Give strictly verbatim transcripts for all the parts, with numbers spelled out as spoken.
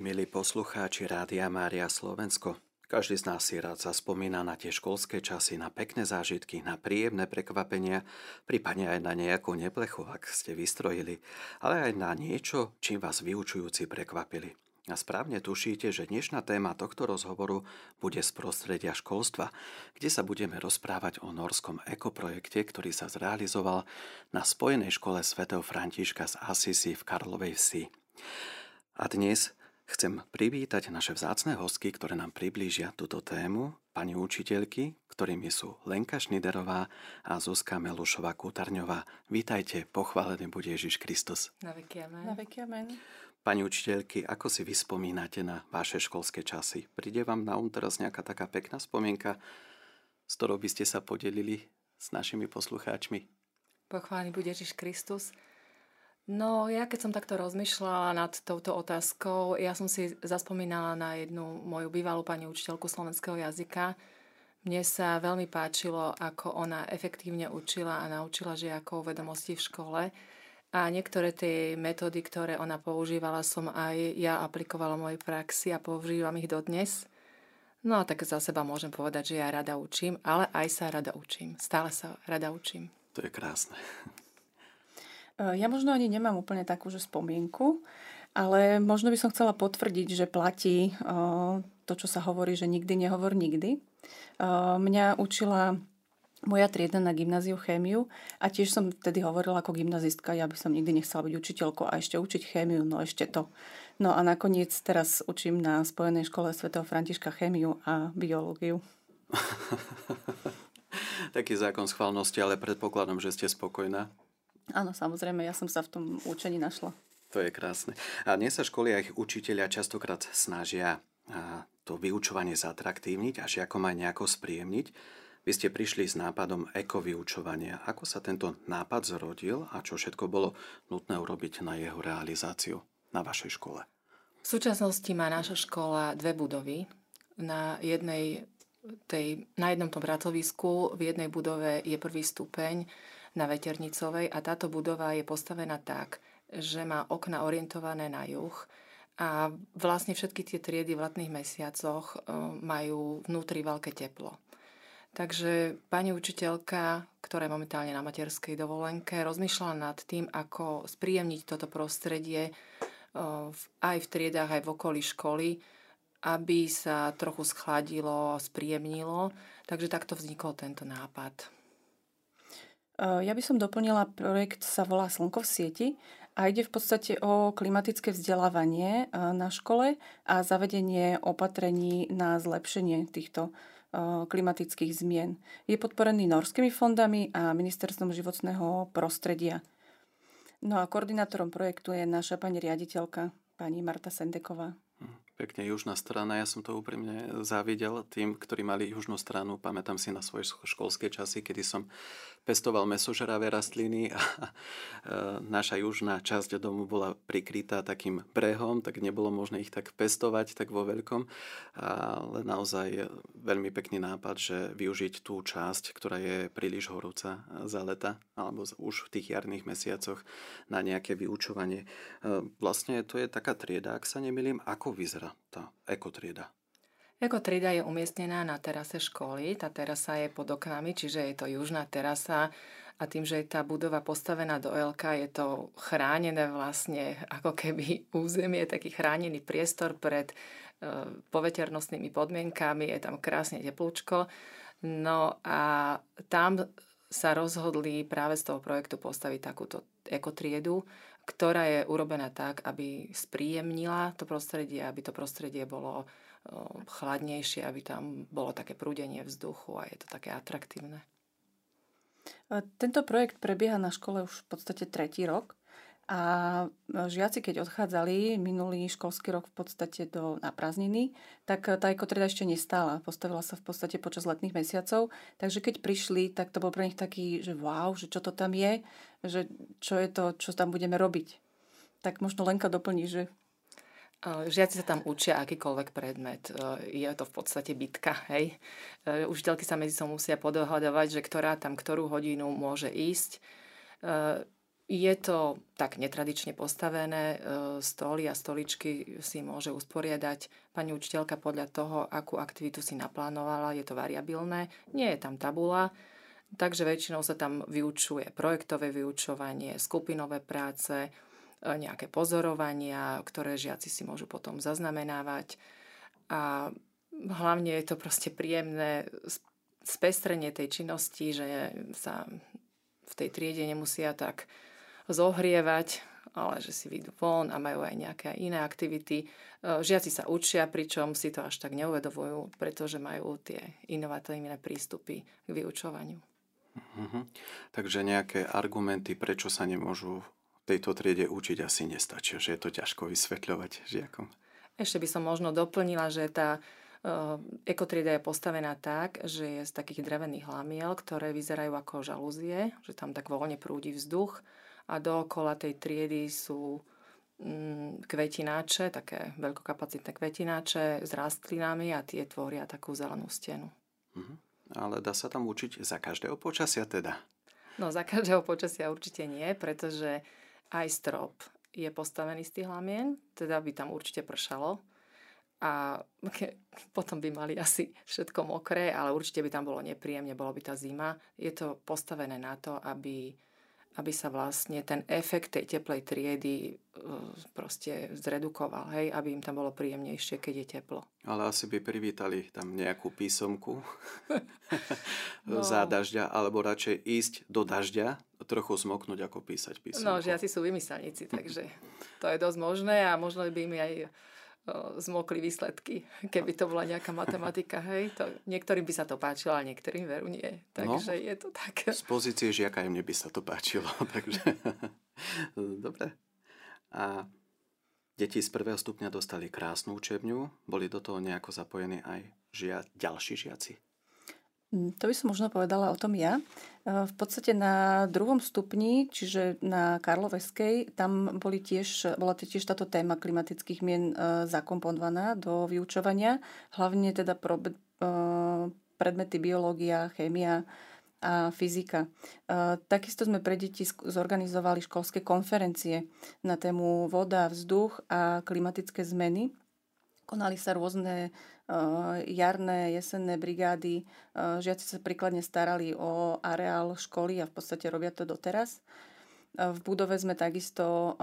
Milí poslucháči Rádia Mária Slovensko, každý z nás si rád zaspomína na tie školské časy, na pekné zážitky, na príjemné prekvapenia, prípadne aj na nejakú neplechu, ak ste vystrojili, ale aj na niečo, čím vás vyučujúci prekvapili. A správne tušíte, že dnešná téma tohto rozhovoru bude z prostredia školstva, kde sa budeme rozprávať o norskom ekoprojekte, ktorý sa zrealizoval na Spojenej škole svätého Františka z Asisi v Karlovej Vsi. A dnes chcem privítať naše vzácne hostky, ktoré nám priblížia túto tému, pani učiteľky, ktorými sú Lenka Šniderová a Zuzka Melušová Kutarňová. Vítajte, pochválený bude Ježiš Kristus. Na veky amen. Na veky amen. Pani učiteľky, ako si vy spomínate na vaše školské časy? Príde vám na um teraz nejaká taká pekná spomienka, s ktorou by ste sa podelili s našimi poslucháčmi? Pochválený bude Ježiš Kristus. No, ja keď som takto rozmýšľala nad touto otázkou, ja som si zaspomínala na jednu moju bývalú pani učiteľku slovenského jazyka. Mne sa veľmi páčilo, ako ona efektívne učila a naučila žiakov vedomosti v škole. A niektoré tie metódy, ktoré ona používala, som aj ja aplikovala v mojej praxi a používam ich dodnes. No a tak za seba môžem povedať, že ja rada učím, ale aj sa rada učím. Stále sa rada učím. To je krásne. Ja možno ani nemám úplne takú, že spomienku, ale možno by som chcela potvrdiť, že platí to, čo sa hovorí, že nikdy nehovor nikdy. Mňa učila moja trieda na gymnáziu chémiu a tiež som vtedy hovorila ako gymnazistka, ja by som nikdy nechcela byť učiteľkou a ešte učiť chémiu, no ešte to. No a nakoniec teraz učím na Spojenej škole svätého Františka chémiu a biológiu. Taký zákon schválnosti, ale predpokladám, že ste spokojná. Áno, samozrejme, ja som sa v tom učení našla. To je krásne. A dnes sa školy a ich učiteľia častokrát snažia to vyučovanie zatraktívniť a žiakom aj nejako spríjemniť. Vy ste prišli s nápadom ekovyučovania. Ako sa tento nápad zrodil a čo všetko bolo nutné urobiť na jeho realizáciu na vašej škole? V súčasnosti má naša škola dve budovy. Na jednej, tej, na jednom tom pracovisku v jednej budove je prvý stupeň na Veternicovej a táto budova je postavená tak, že má okna orientované na juh a vlastne všetky tie triedy v letných mesiacoch majú vnútri veľké teplo. Takže pani učiteľka, ktorá je momentálne na materskej dovolenke, rozmýšľala nad tým, ako spríjemniť toto prostredie aj v triedách, aj v okolí školy, aby sa trochu schladilo, spríjemnilo. Takže takto vznikol tento nápad. Ja by som doplnila, projekt sa volá Slnko v sieti a ide v podstate o klimatické vzdelávanie na škole a zavedenie opatrení na zlepšenie týchto klimatických zmien. Je podporený norskými fondami a Ministerstvom životného prostredia. No a koordinátorom projektu je naša pani riaditeľka, pani Marta Sendeková. Pekne južná strana, ja som to úprimne závidel tým, ktorí mali južnú stranu. Pamätám si na svoje školské časy, kedy som pestoval mäsožeravé rastliny a naša južná časť domu bola prikrytá takým brehom, tak nebolo možné ich tak pestovať, tak vo veľkom. Ale naozaj veľmi pekný nápad, že využiť tú časť, ktorá je príliš horúca za leta, alebo už v tých jarných mesiacoch na nejaké vyučovanie. Vlastne to je taká trieda, ak sa nemýlim, ako vyzerá tá ekotrieda? Ekotrieda je umiestnená na terase školy. Tá terasa je pod oknami, čiže je to južná terasa a tým, že je tá budova postavená do el ká, je to chránené vlastne ako keby územie, taký chránený priestor pred e, poveternostnými podmienkami. Je tam krásne teplúčko. No a tam sa rozhodli práve z toho projektu postaviť takúto ekotriedu, ktorá je urobená tak, aby spríjemnila to prostredie, aby to prostredie bolo chladnejšie, aby tam bolo také prúdenie vzduchu a je to také atraktívne. Tento projekt prebieha na škole už v podstate tretí rok a žiaci, keď odchádzali minulý školský rok v podstate do, na prázdniny, tak tá ekotrieda ešte nestála. Postavila sa v podstate počas letných mesiacov, takže keď prišli, tak to bol pre nich taký, že wow, že čo to tam je, že čo je to, čo tam budeme robiť. Tak možno Lenka doplní, že... Žiaci sa tam učia akýkoľvek predmet. Je to v podstate bitka, hej. Učiteľky sa medzi sebou musia podohľadovať, že ktorá tam ktorú hodinu môže ísť. Je to tak netradične postavené, stoly a stoličky si môže usporiadať pani učiteľka podľa toho, akú aktivitu si naplánovala, je to variabilné, nie je tam tabula, takže väčšinou sa tam vyučuje projektové vyučovanie, skupinové práce, nejaké pozorovania, ktoré žiaci si môžu potom zaznamenávať a hlavne je to proste príjemné spestrenie tej činnosti, že sa v tej triede nemusia tak zohrievať, ale že si vyjdú von a majú aj nejaké iné aktivity. Žiaci sa učia, pričom si to až tak neuvedomujú, pretože majú tie inovatívne prístupy k vyučovaniu. Uh-huh. Takže nejaké argumenty, prečo sa nemôžu v tejto triede učiť, asi nestačí, že je to ťažko vysvetľovať žiakom. Ešte by som možno doplnila, že tá uh, ekotrieda je postavená tak, že je z takých drevených lamiel, ktoré vyzerajú ako žalúzie, že tam tak voľne prúdi vzduch. A dookola tej triedy sú kvetináče, také veľkokapacitné kvetináče s rastlinami a tie tvoria takú zelenú stenu. Mhm. Ale dá sa tam učiť za každého počasia teda? No za každého počasia určite nie, pretože aj strop je postavený z tých hlamien, teda by tam určite pršalo a ke, potom by mali asi všetko mokré, ale určite by tam bolo nepríjemne, bolo by tá zima. Je to postavené na to, aby aby sa vlastne ten efekt tej teplej triedy proste zredukoval, hej, aby im tam bolo príjemnejšie, keď je teplo. Ale asi by privítali tam nejakú písomku no. za dažďa, alebo radšej ísť do dažďa, trochu zmoknúť, ako písať písomku. No, žiaci sú vymyselníci, takže to je dosť možné a možno by im aj zmokli výsledky, keby to bola nejaká matematika, hej, to, niektorým by sa to páčilo, ale niektorým veru nie, takže no, je to tak. Z pozície žiaka im by sa to páčilo, takže dobre. A deti z prvého stupňa dostali krásnu učebňu, boli do toho nejako zapojení aj žia- ďalší žiaci? To by som možno povedala o tom ja. V podstate na druhom stupni, čiže na Karloveskej, tam boli tiež, bola tiež táto téma klimatických mien zakomponovaná do vyučovania. Hlavne teda pro, predmety biológia, chémia a fyzika. Takisto sme pre deti zorganizovali školské konferencie na tému voda, vzduch a klimatické zmeny. Konali sa rôzne jarné, jesenné brigády. Žiaci sa príkladne starali o areál školy a v podstate robia to doteraz. V budove sme takisto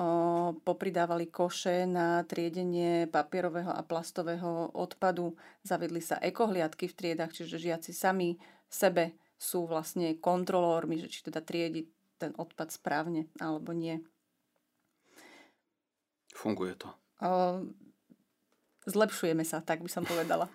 popridávali koše na triedenie papierového a plastového odpadu. Zavedli sa ekohliadky v triedách, čiže žiaci sami sebe sú vlastne kontrolórmi, že či teda triedi ten odpad správne alebo nie. Funguje to? O... Zlepšujeme sa, tak by som povedala.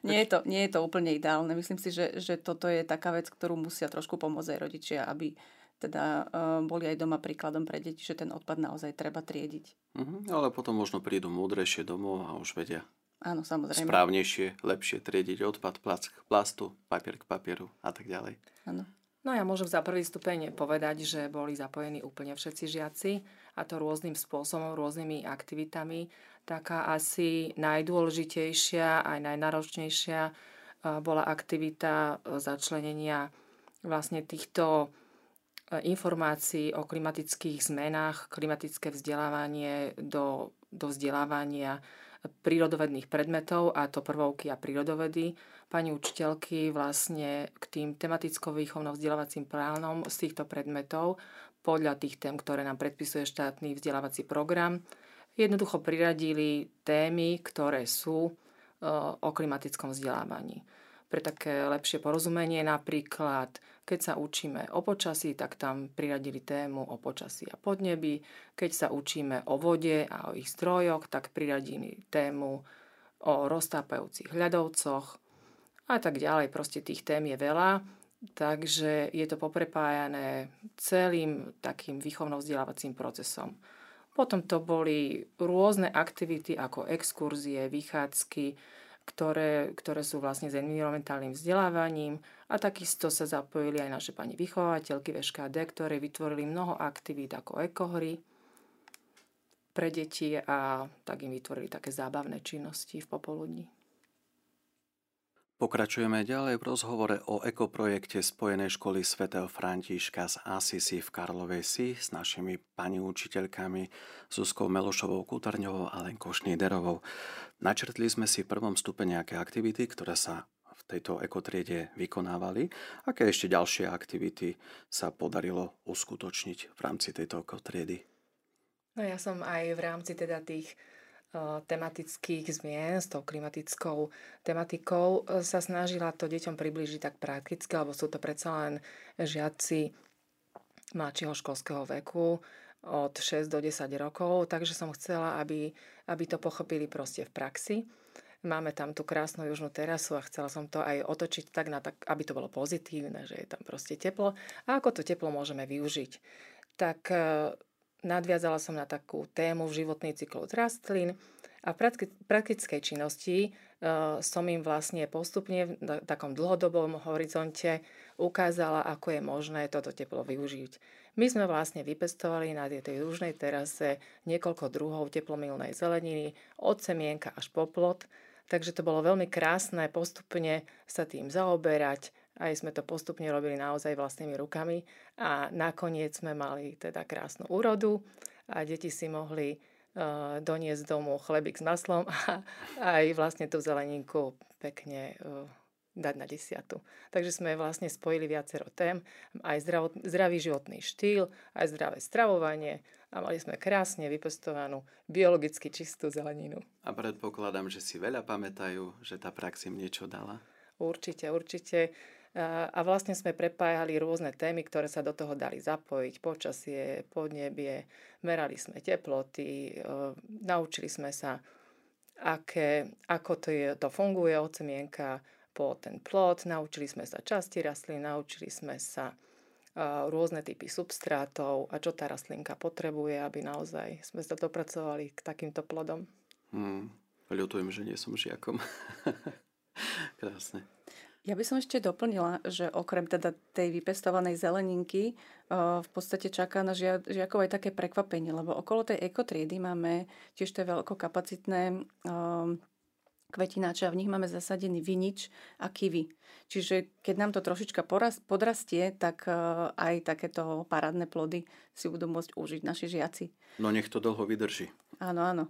nie, je to, nie je to úplne ideálne. Myslím si, že, že toto je taká vec, ktorú musia trošku pomôcť aj rodičia, aby teda boli aj doma príkladom pre deti, že ten odpad naozaj treba triediť. Mhm, ale potom možno prídu múdrejšie domov a už vedia. Áno, samozrejme. Správnejšie, lepšie triediť odpad, plast k plastu, papier k papieru a tak ďalej. Áno. No ja môžem za prvý stupeň povedať, že boli zapojení úplne všetci žiaci a to rôznym spôsobom, rôznymi aktivitami. Taká asi najdôležitejšia aj najnáročnejšia bola aktivita začlenenia vlastne týchto informácií o klimatických zmenách, klimatické vzdelávanie do, do vzdelávania prírodovedných predmetov a to prvovky a prírodovedy. Pani učiteľky vlastne k tým tematicko-výchovno-vzdelávacím plánom z týchto predmetov podľa tých tém, ktoré nám predpisuje štátny vzdelávací program, jednoducho priradili témy, ktoré sú o klimatickom vzdelávaní. Pre také lepšie porozumenie napríklad, keď sa učíme o počasí, tak tam priradili tému o počasí a podnebi. Keď sa učíme o vode a o ich zdrojoch, tak priradili tému o roztápajúcich ľadovcoch a tak ďalej. Proste tých tém je veľa, takže je to poprepájané celým takým výchovno-vzdelávacím procesom. Potom to boli rôzne aktivity ako exkurzie, vychádzky, Ktoré, ktoré sú vlastne s environmentálnym vzdelávaním a takisto sa zapojili aj naše pani vychovateľky v ŠKD, ktoré vytvorili mnoho aktivít ako ekohry pre deti a tak im vytvorili také zábavné činnosti v popoludní. Pokračujeme ďalej v rozhovore o ekoprojekte Spojenej školy svätého Františka z Asisi v Karlovej Si s našimi pani učiteľkami Zuzkou Melušovou Kutarňovou a Lenkou Šniderovou. Načrtli sme si v prvom stupe nejaké aktivity, ktoré sa v tejto ekotriede vykonávali. Aké ešte ďalšie aktivity sa podarilo uskutočniť v rámci tejto ekotriedy? No ja som aj v rámci teda tých tematických zmien s tou klimatickou tematikou sa snažila to deťom priblížiť tak prakticky, lebo sú to predsa len žiaci mladšieho školského veku od šesť do desať rokov, takže som chcela, aby, aby to pochopili proste v praxi. Máme tam tú krásnu južnú terasu a chcela som to aj otočiť tak, na tak, aby to bolo pozitívne, že je tam proste teplo a ako to teplo môžeme využiť. Tak nadviazala som na takú tému v životný cyklus rastlín a v praktickej činnosti som im vlastne postupne v takom dlhodobom horizonte ukázala, ako je možné toto teplo využiť. My sme vlastne vypestovali na tej južnej terase niekoľko druhov teplomilnej zeleniny, od semienka až po plot, takže to bolo veľmi krásne postupne sa tým zaoberať. Aj sme to postupne robili naozaj vlastnými rukami a nakoniec sme mali teda krásnu úrodu a deti si mohli e, doniesť domov chlebík s maslom a aj vlastne tú zeleninku pekne e, dať na desiatu. Takže sme vlastne spojili viacero tém, aj zdravot, zdravý životný štýl, aj zdravé stravovanie a mali sme krásne vypestovanú biologicky čistú zeleninu. A predpokladám, že si veľa pamätajú, že tá prax im niečo dala? Určite, určite. A vlastne sme prepájali rôzne témy, ktoré sa do toho dali zapojiť. Počasie, podnebie, merali sme teploty, naučili sme sa, aké, ako to, je, to funguje od semienka po ten plod, naučili sme sa časti rastlín, naučili sme sa rôzne typy substrátov a čo tá rastlinka potrebuje, aby naozaj sme sa dopracovali k takýmto plodom. Hmm, ľutujem, že nie som žiakom. Krásne. Ja by som ešte doplnila, že okrem teda tej vypestovanej zeleninky v podstate čaká na žiakov aj také prekvapenie, lebo okolo tej ekotriedy máme tiež tie veľkokapacitné kvetináče a v nich máme zasadený vinič a kiwi. Čiže keď nám to trošička podrastie, tak aj takéto parádne plody si budú môcť užiť naši žiaci. No nech to dlho vydrží. Áno, áno.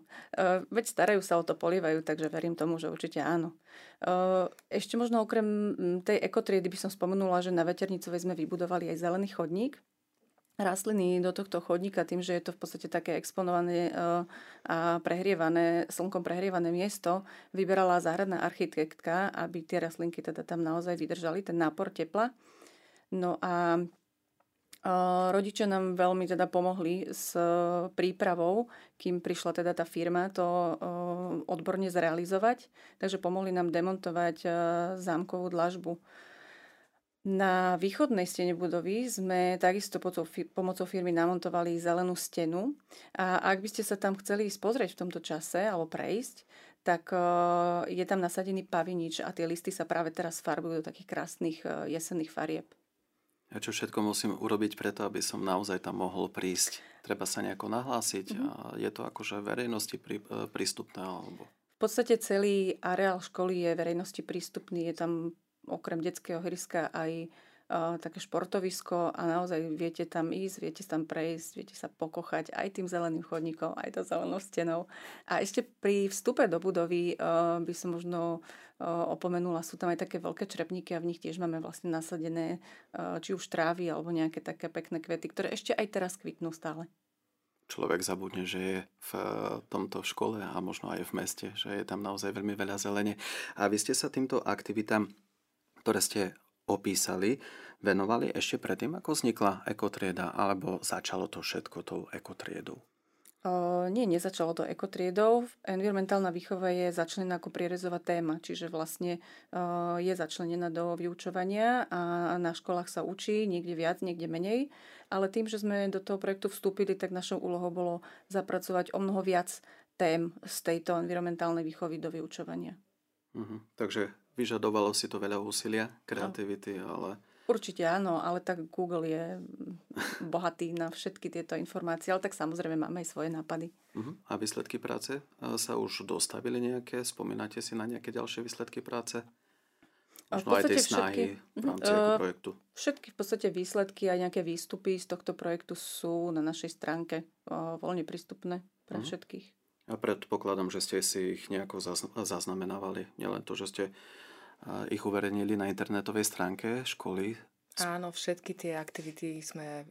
Veď starajú sa o to, polievajú, takže verím tomu, že určite áno. Ešte možno okrem tej ekotriedy by som spomenula, že na Veternicovej sme vybudovali aj zelený chodník. Rastliny do tohto chodníka, tým, že je to v podstate také exponované a prehrievané, slnkom prehrievané miesto, vyberala záhradná architektka, aby tie rastlinky teda tam naozaj vydržali, ten nápor tepla. No a rodičia nám veľmi teda pomohli s prípravou, kým prišla teda tá firma to odborne zrealizovať. Takže pomohli nám demontovať zámkovú dlažbu. Na východnej stene budovy sme takisto pomocou firmy namontovali zelenú stenu. A ak by ste sa tam chceli ísť pozrieť v tomto čase alebo prejsť, tak je tam nasadený pavinič a tie listy sa práve teraz farbujú do takých krásnych jesenných farieb. Ja čo všetko musím urobiť preto, aby som naozaj tam mohol prísť? Treba sa nejako nahlásiť? Mm-hmm. A je to akože verejnosti prí, prístupné? Alebo... V podstate celý areál školy je verejnosti prístupný. Je tam okrem detského hryska aj uh, také športovisko a naozaj viete tam ísť, viete tam prejsť, viete sa pokochať aj tým zeleným chodníkom, aj to zelenou stenou. A ešte pri vstupe do budovy uh, by som možno opomenula, sú tam aj také veľké črepníky a v nich tiež máme vlastne nasadené či už trávy alebo nejaké také pekné kvety, ktoré ešte aj teraz kvitnú stále. Človek zabudne, že je v tomto škole a možno aj v meste, že je tam naozaj veľmi veľa zelene. A vy ste sa týmto aktivitám, ktoré ste opísali, venovali ešte predtým, ako vznikla ekotrieda, alebo začalo to všetko tou ekotriedou? Uh, nie, nezačalo to ekotriedou. Environmentálna výchova je začlenená ako prierezová téma, čiže vlastne uh, je začlenená do vyučovania a na školách sa učí, niekde viac, niekde menej. Ale tým, že sme do toho projektu vstúpili, tak našou úlohou bolo zapracovať o mnoho viac tém z tejto environmentálnej výchovy do vyučovania. Uh-huh. Takže vyžadovalo si to veľa úsilia, kreativity, ale... Určite áno, ale tak Google je bohatý na všetky tieto informácie, ale tak samozrejme máme aj svoje nápady. Uh-huh. A výsledky práce sa už dostavili nejaké? Spomínate si na nejaké ďalšie výsledky práce? Možno v podstate aj tej snahy všetky, v rámci uh, projektu. Všetky v podstate výsledky a nejaké výstupy z tohto projektu sú na našej stránke uh, voľne prístupné pre uh-huh. všetkých. Ja predpokladám, že ste si ich nejako zaznamenávali. Nielen to, že ste uh, ich uverejnili na internetovej stránke školy. Áno, všetky tie aktivity sme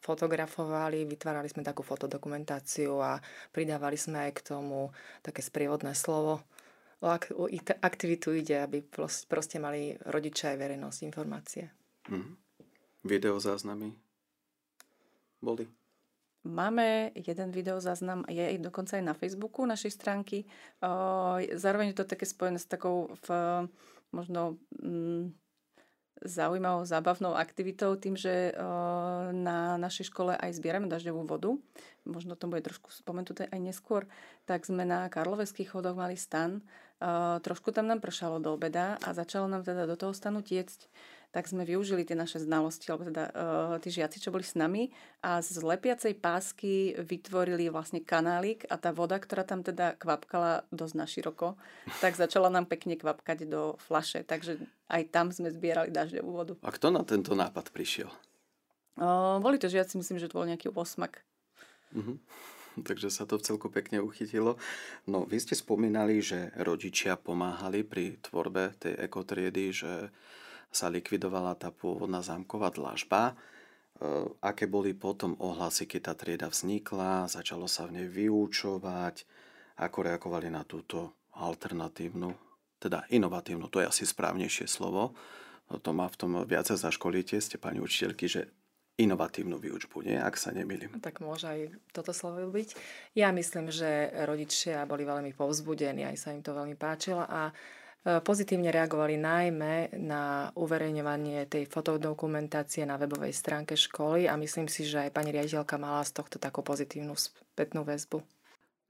fotografovali, vytvárali sme takú fotodokumentáciu a pridávali sme aj k tomu také sprievodné slovo. O aktivitu ide, aby proste mali rodičia aj verejnosť informácie. Mm. Videozáznamy boli? Máme jeden videozáznam, je dokonca aj na Facebooku našej stránky. Zároveň je to také spojené s takou v, možno mm, zaujímavou, zábavnou aktivitou tým, že na našej škole aj zbierame dažďovú vodu. Možno to bude trošku spomenuté aj neskôr. Tak sme na Karloveských chodoch mali stan. Trošku tam nám pršalo do obeda a začalo nám teda do toho stanu tiecť. Tak sme využili tie naše znalosti, alebo teda uh, tí žiaci, čo boli s nami, a z lepiacej pásky vytvorili vlastne kanálik a tá voda, ktorá tam teda kvapkala dosť naširoko, tak začala nám pekne kvapkať do fľaše. Takže aj tam sme zbierali dažďovú vodu. A kto na tento nápad prišiel? Uh, boli to žiaci, myslím, že to bol nejaký osmak. Mhm. Takže sa to v celku pekne uchytilo. No, vy ste spomínali, že rodičia pomáhali pri tvorbe tej ekotriedy, že sa likvidovala tá pôvodná zámková dlažba. E, aké boli potom ohlasy, keď tá trieda vznikla, začalo sa v nej vyučovať, ako reagovali na túto alternatívnu, teda inovatívnu, to je asi správnejšie slovo, no to má v tom viacej zaškolíte, ste pani učiteľky, že inovatívnu výučbu, nie? Ak sa nemýlim. Tak môže aj toto slovo byť. Ja myslím, že rodičia boli veľmi povzbudení, aj sa im to veľmi páčilo a pozitívne reagovali najmä na uverejňovanie tej fotodokumentácie na webovej stránke školy a myslím si, že aj pani riaditeľka mala z tohto takú pozitívnu spätnú väzbu.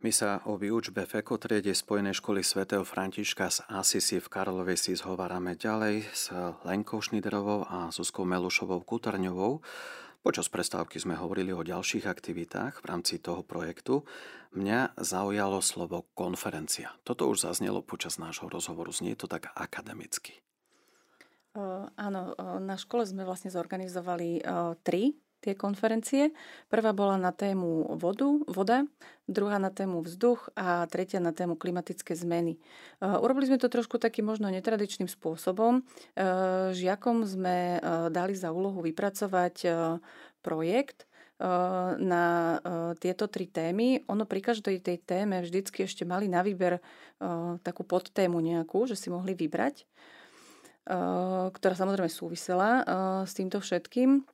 My sa o výučbe v ekotriede Spojenej školy svätého Františka z Asisi v Karlovej si zhovárame ďalej s Lenkou Šniderovou a Zuzkou Melušovou Kutarňovou. Počas prestávky sme hovorili o ďalších aktivitách v rámci toho projektu. Mňa zaujalo slovo konferencia. Toto už zaznelo počas nášho rozhovoru, znie to tak akademicky. Uh, áno, na škole sme vlastne zorganizovali uh, tri tie konferencie. Prvá bola na tému vodu, voda, druhá na tému vzduch a tretia na tému klimatické zmeny. Urobili sme to trošku takým možno netradičným spôsobom. Žiakom sme dali za úlohu vypracovať projekt na tieto tri témy. Ono pri každej tej téme vždycky ešte mali na výber takú podtému nejakú, že si mohli vybrať, ktorá samozrejme súvisela s týmto všetkým.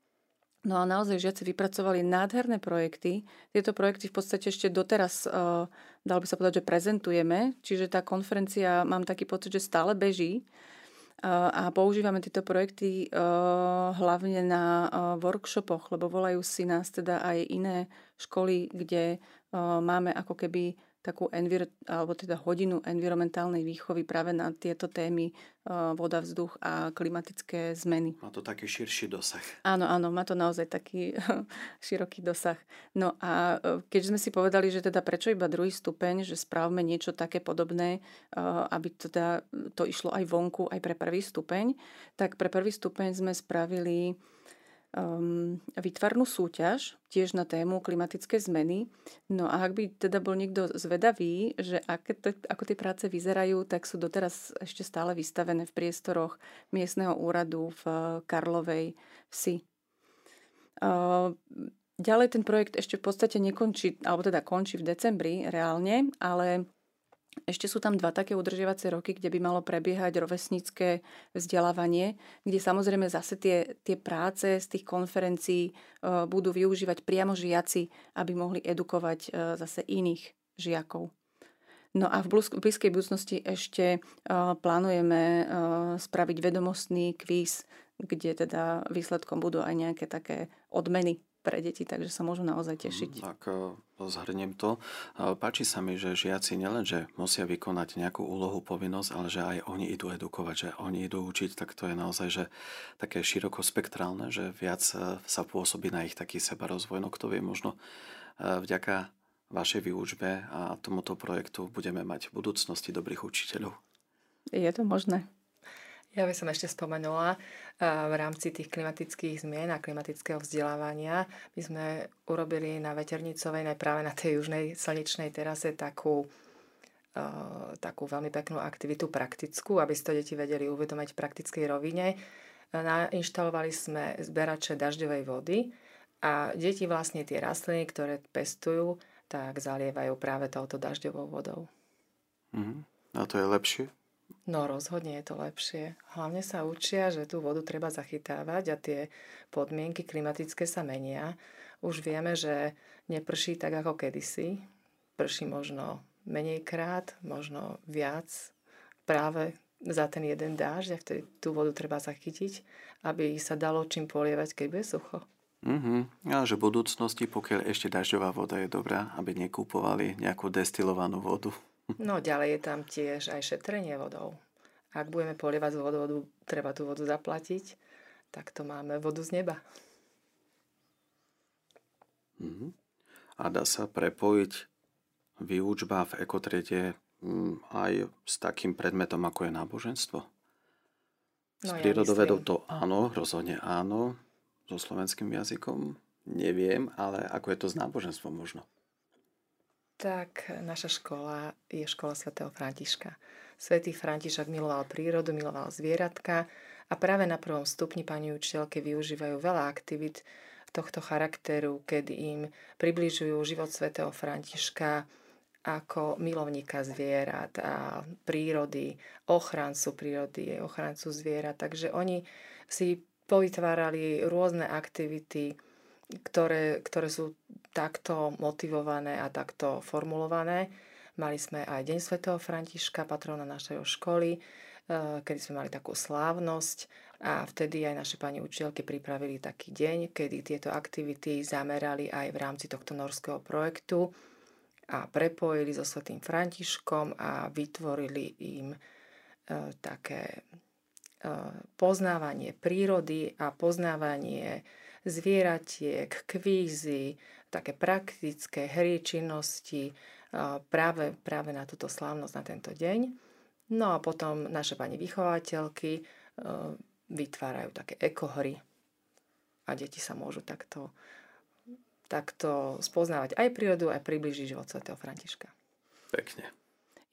No a naozaj žiaci vypracovali nádherné projekty. Tieto projekty v podstate ešte doteraz, uh, dalo by sa povedať, že prezentujeme. Čiže tá konferencia, mám taký pocit, že stále beží. Uh, a používame tieto projekty uh, hlavne na uh, workshopoch, lebo volajú si nás teda aj iné školy, kde uh, máme ako keby takú envir- alebo teda hodinu environmentálnej výchovy práve na tieto témy voda, vzduch a klimatické zmeny. Má to taký širší dosah. Áno, áno, má to naozaj taký široký dosah. No a keď sme si povedali, že teda prečo iba druhý stupeň, že správme niečo také podobné, aby teda to išlo aj vonku, aj pre prvý stupeň, tak pre prvý stupeň sme spravili Um, výtvarnú súťaž tiež na tému klimatické zmeny. No a ak by teda bol niekto zvedavý, že ak te, ako tie práce vyzerajú, tak sú doteraz ešte stále vystavené v priestoroch miestneho úradu v Karlovej vsi. Uh, ďalej ten projekt ešte v podstate nekončí, alebo teda končí v decembri reálne, ale ešte sú tam dva také udržiavacie roky, kde by malo prebiehať rovesnícke vzdelávanie, kde samozrejme zase tie, tie práce z tých konferencií e, budú využívať priamo žiaci, aby mohli edukovať e, zase iných žiakov. No a v blízkej budúcnosti ešte e, plánujeme e, spraviť vedomostný kvíz, kde teda výsledkom budú aj nejaké také odmeny pre deti, takže sa môžu naozaj tešiť. Tak zhrniem to. Páči sa mi, že žiaci nielenže musia vykonať nejakú úlohu, povinnosť, ale že aj oni idú edukovať, že oni idú učiť, tak to je naozaj že také širokospektrálne, že viac sa pôsobí na ich taký sebarozvoj. No kto vie, možno vďaka vašej výučbe a tomuto projektu budeme mať v budúcnosti dobrých učiteľov. Je to možné. Ja by som ešte spomenula, v rámci tých klimatických zmien a klimatického vzdelávania my sme urobili na Veternicovej, práve na tej južnej slnečnej terase, takú, takú veľmi peknú aktivitu praktickú, aby si to deti vedeli uvedomiť v praktickej rovine. Nainštalovali sme zberače dažďovej vody a deti vlastne tie rastliny, ktoré pestujú, tak zalievajú práve touto dažďovou vodou. Mhm. A to je lepšie? No rozhodne je to lepšie. Hlavne sa učia, že tú vodu treba zachytávať a tie podmienky klimatické sa menia. Už vieme, že neprší tak ako kedysi. Prší možno menejkrát, možno viac práve za ten jeden dážď a vtedy tú vodu treba zachytiť, aby sa dalo čím polievať, keď bude sucho. Uh-huh. A že v budúcnosti, pokiaľ ešte dažďová voda je dobrá, aby nekúpovali nejakú destilovanú vodu. No ďalej je tam tiež aj šetrenie vodou. Ak budeme polievať z vodovodu, treba tú vodu zaplatiť, tak to máme vodu z neba. Mm-hmm. A dá sa prepojiť výučba v ekotriede aj s takým predmetom, ako je náboženstvo? S no, prírodovedou ja to áno, rozhodne áno. So slovenským jazykom neviem, ale ako je to s náboženstvom možno? Tak naša škola je škola svätého Františka. Svätý František miloval prírodu, miloval zvieratka a práve na prvom stupni pani učiteľky využívajú veľa aktivít tohto charakteru, kedy im približujú život svätého Františka ako milovníka zvierat a prírody, ochrancu prírody, ochrancu zvierat. Takže oni si povytvárali rôzne aktivity, Ktoré, ktoré sú takto motivované a takto formulované. Mali sme aj Deň svätého Františka, patrona našej školy, kedy sme mali takú slávnosť a vtedy aj naše pani učiteľky pripravili taký deň, kedy tieto aktivity zamerali aj v rámci tohto norského projektu a prepojili so svätým Františkom a vytvorili im také poznávanie prírody a poznávanie zvieratiek, kvízy, také praktické hry, činnosti práve, práve na túto slávnosť, na tento deň. No a potom naše pani vychovateľky vytvárajú také ekohry a deti sa môžu takto, takto spoznávať aj prírodu, aj priblížiť život svätého Františka. Pekne.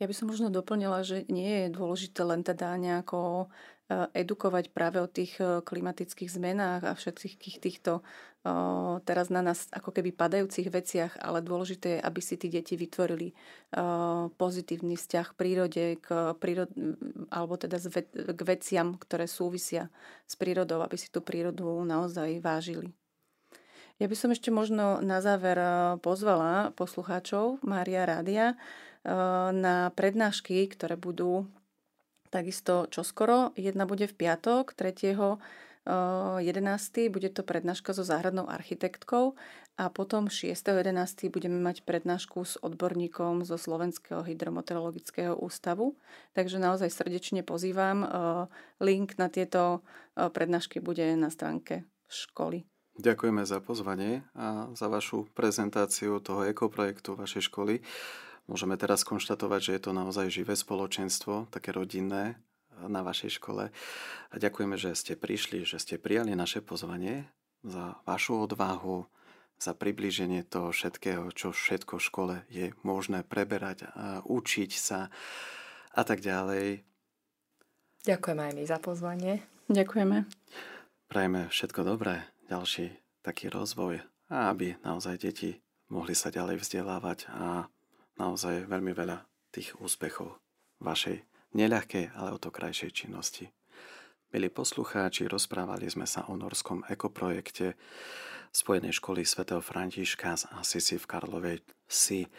Ja by som možno doplnila, že nie je dôležité len teda nejako edukovať práve o tých klimatických zmenách a všetkých týchto teraz na nás ako keby padajúcich veciach, ale dôležité je, aby si tí deti vytvorili pozitívny vzťah k prírode, k prírode alebo teda k veciam, ktoré súvisia s prírodou, aby si tú prírodu naozaj vážili. Ja by som ešte možno na záver pozvala poslucháčov Mária Rádia na prednášky, ktoré budú takisto čoskoro. Jedna bude v piatok, tretieho jedenásteho Bude to prednáška so záhradnou architektkou a potom šiesteho jedenásteho budeme mať prednášku s odborníkom zo Slovenského hydrometeorologického ústavu. Takže naozaj srdečne pozývam. Link na tieto prednášky bude na stránke školy. Ďakujeme za pozvanie a za vašu prezentáciu toho ekoprojektu vašej školy. Môžeme teraz konštatovať, že je to naozaj živé spoločenstvo, také rodinné na vašej škole. A ďakujeme, že ste prišli, že ste prijali naše pozvanie, za vašu odvahu, za priblíženie toho všetkého, čo všetko v škole je možné preberať, a učiť sa a tak ďalej. Ďakujem aj my za pozvanie. Ďakujeme. Prajeme všetko dobré, ďalší taký rozvoj, a aby naozaj deti mohli sa ďalej vzdelávať a naozaj veľmi veľa tých úspechov vašej neľahkej, ale o to krajšej činnosti. Milí poslucháči, rozprávali sme sa o norskom ekoprojekte Spojenej školy svätého Františka z Asisi v Karlovej Vsi.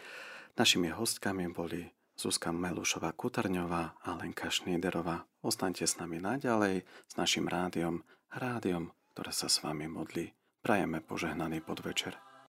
Našimi hostkami boli Zuzka Melušová Kutarňová a Lenka Šniderová. Ostaňte s nami naďalej s našim rádiom, rádiom, ktoré sa s vami modlí. Prajeme požehnaný podvečer.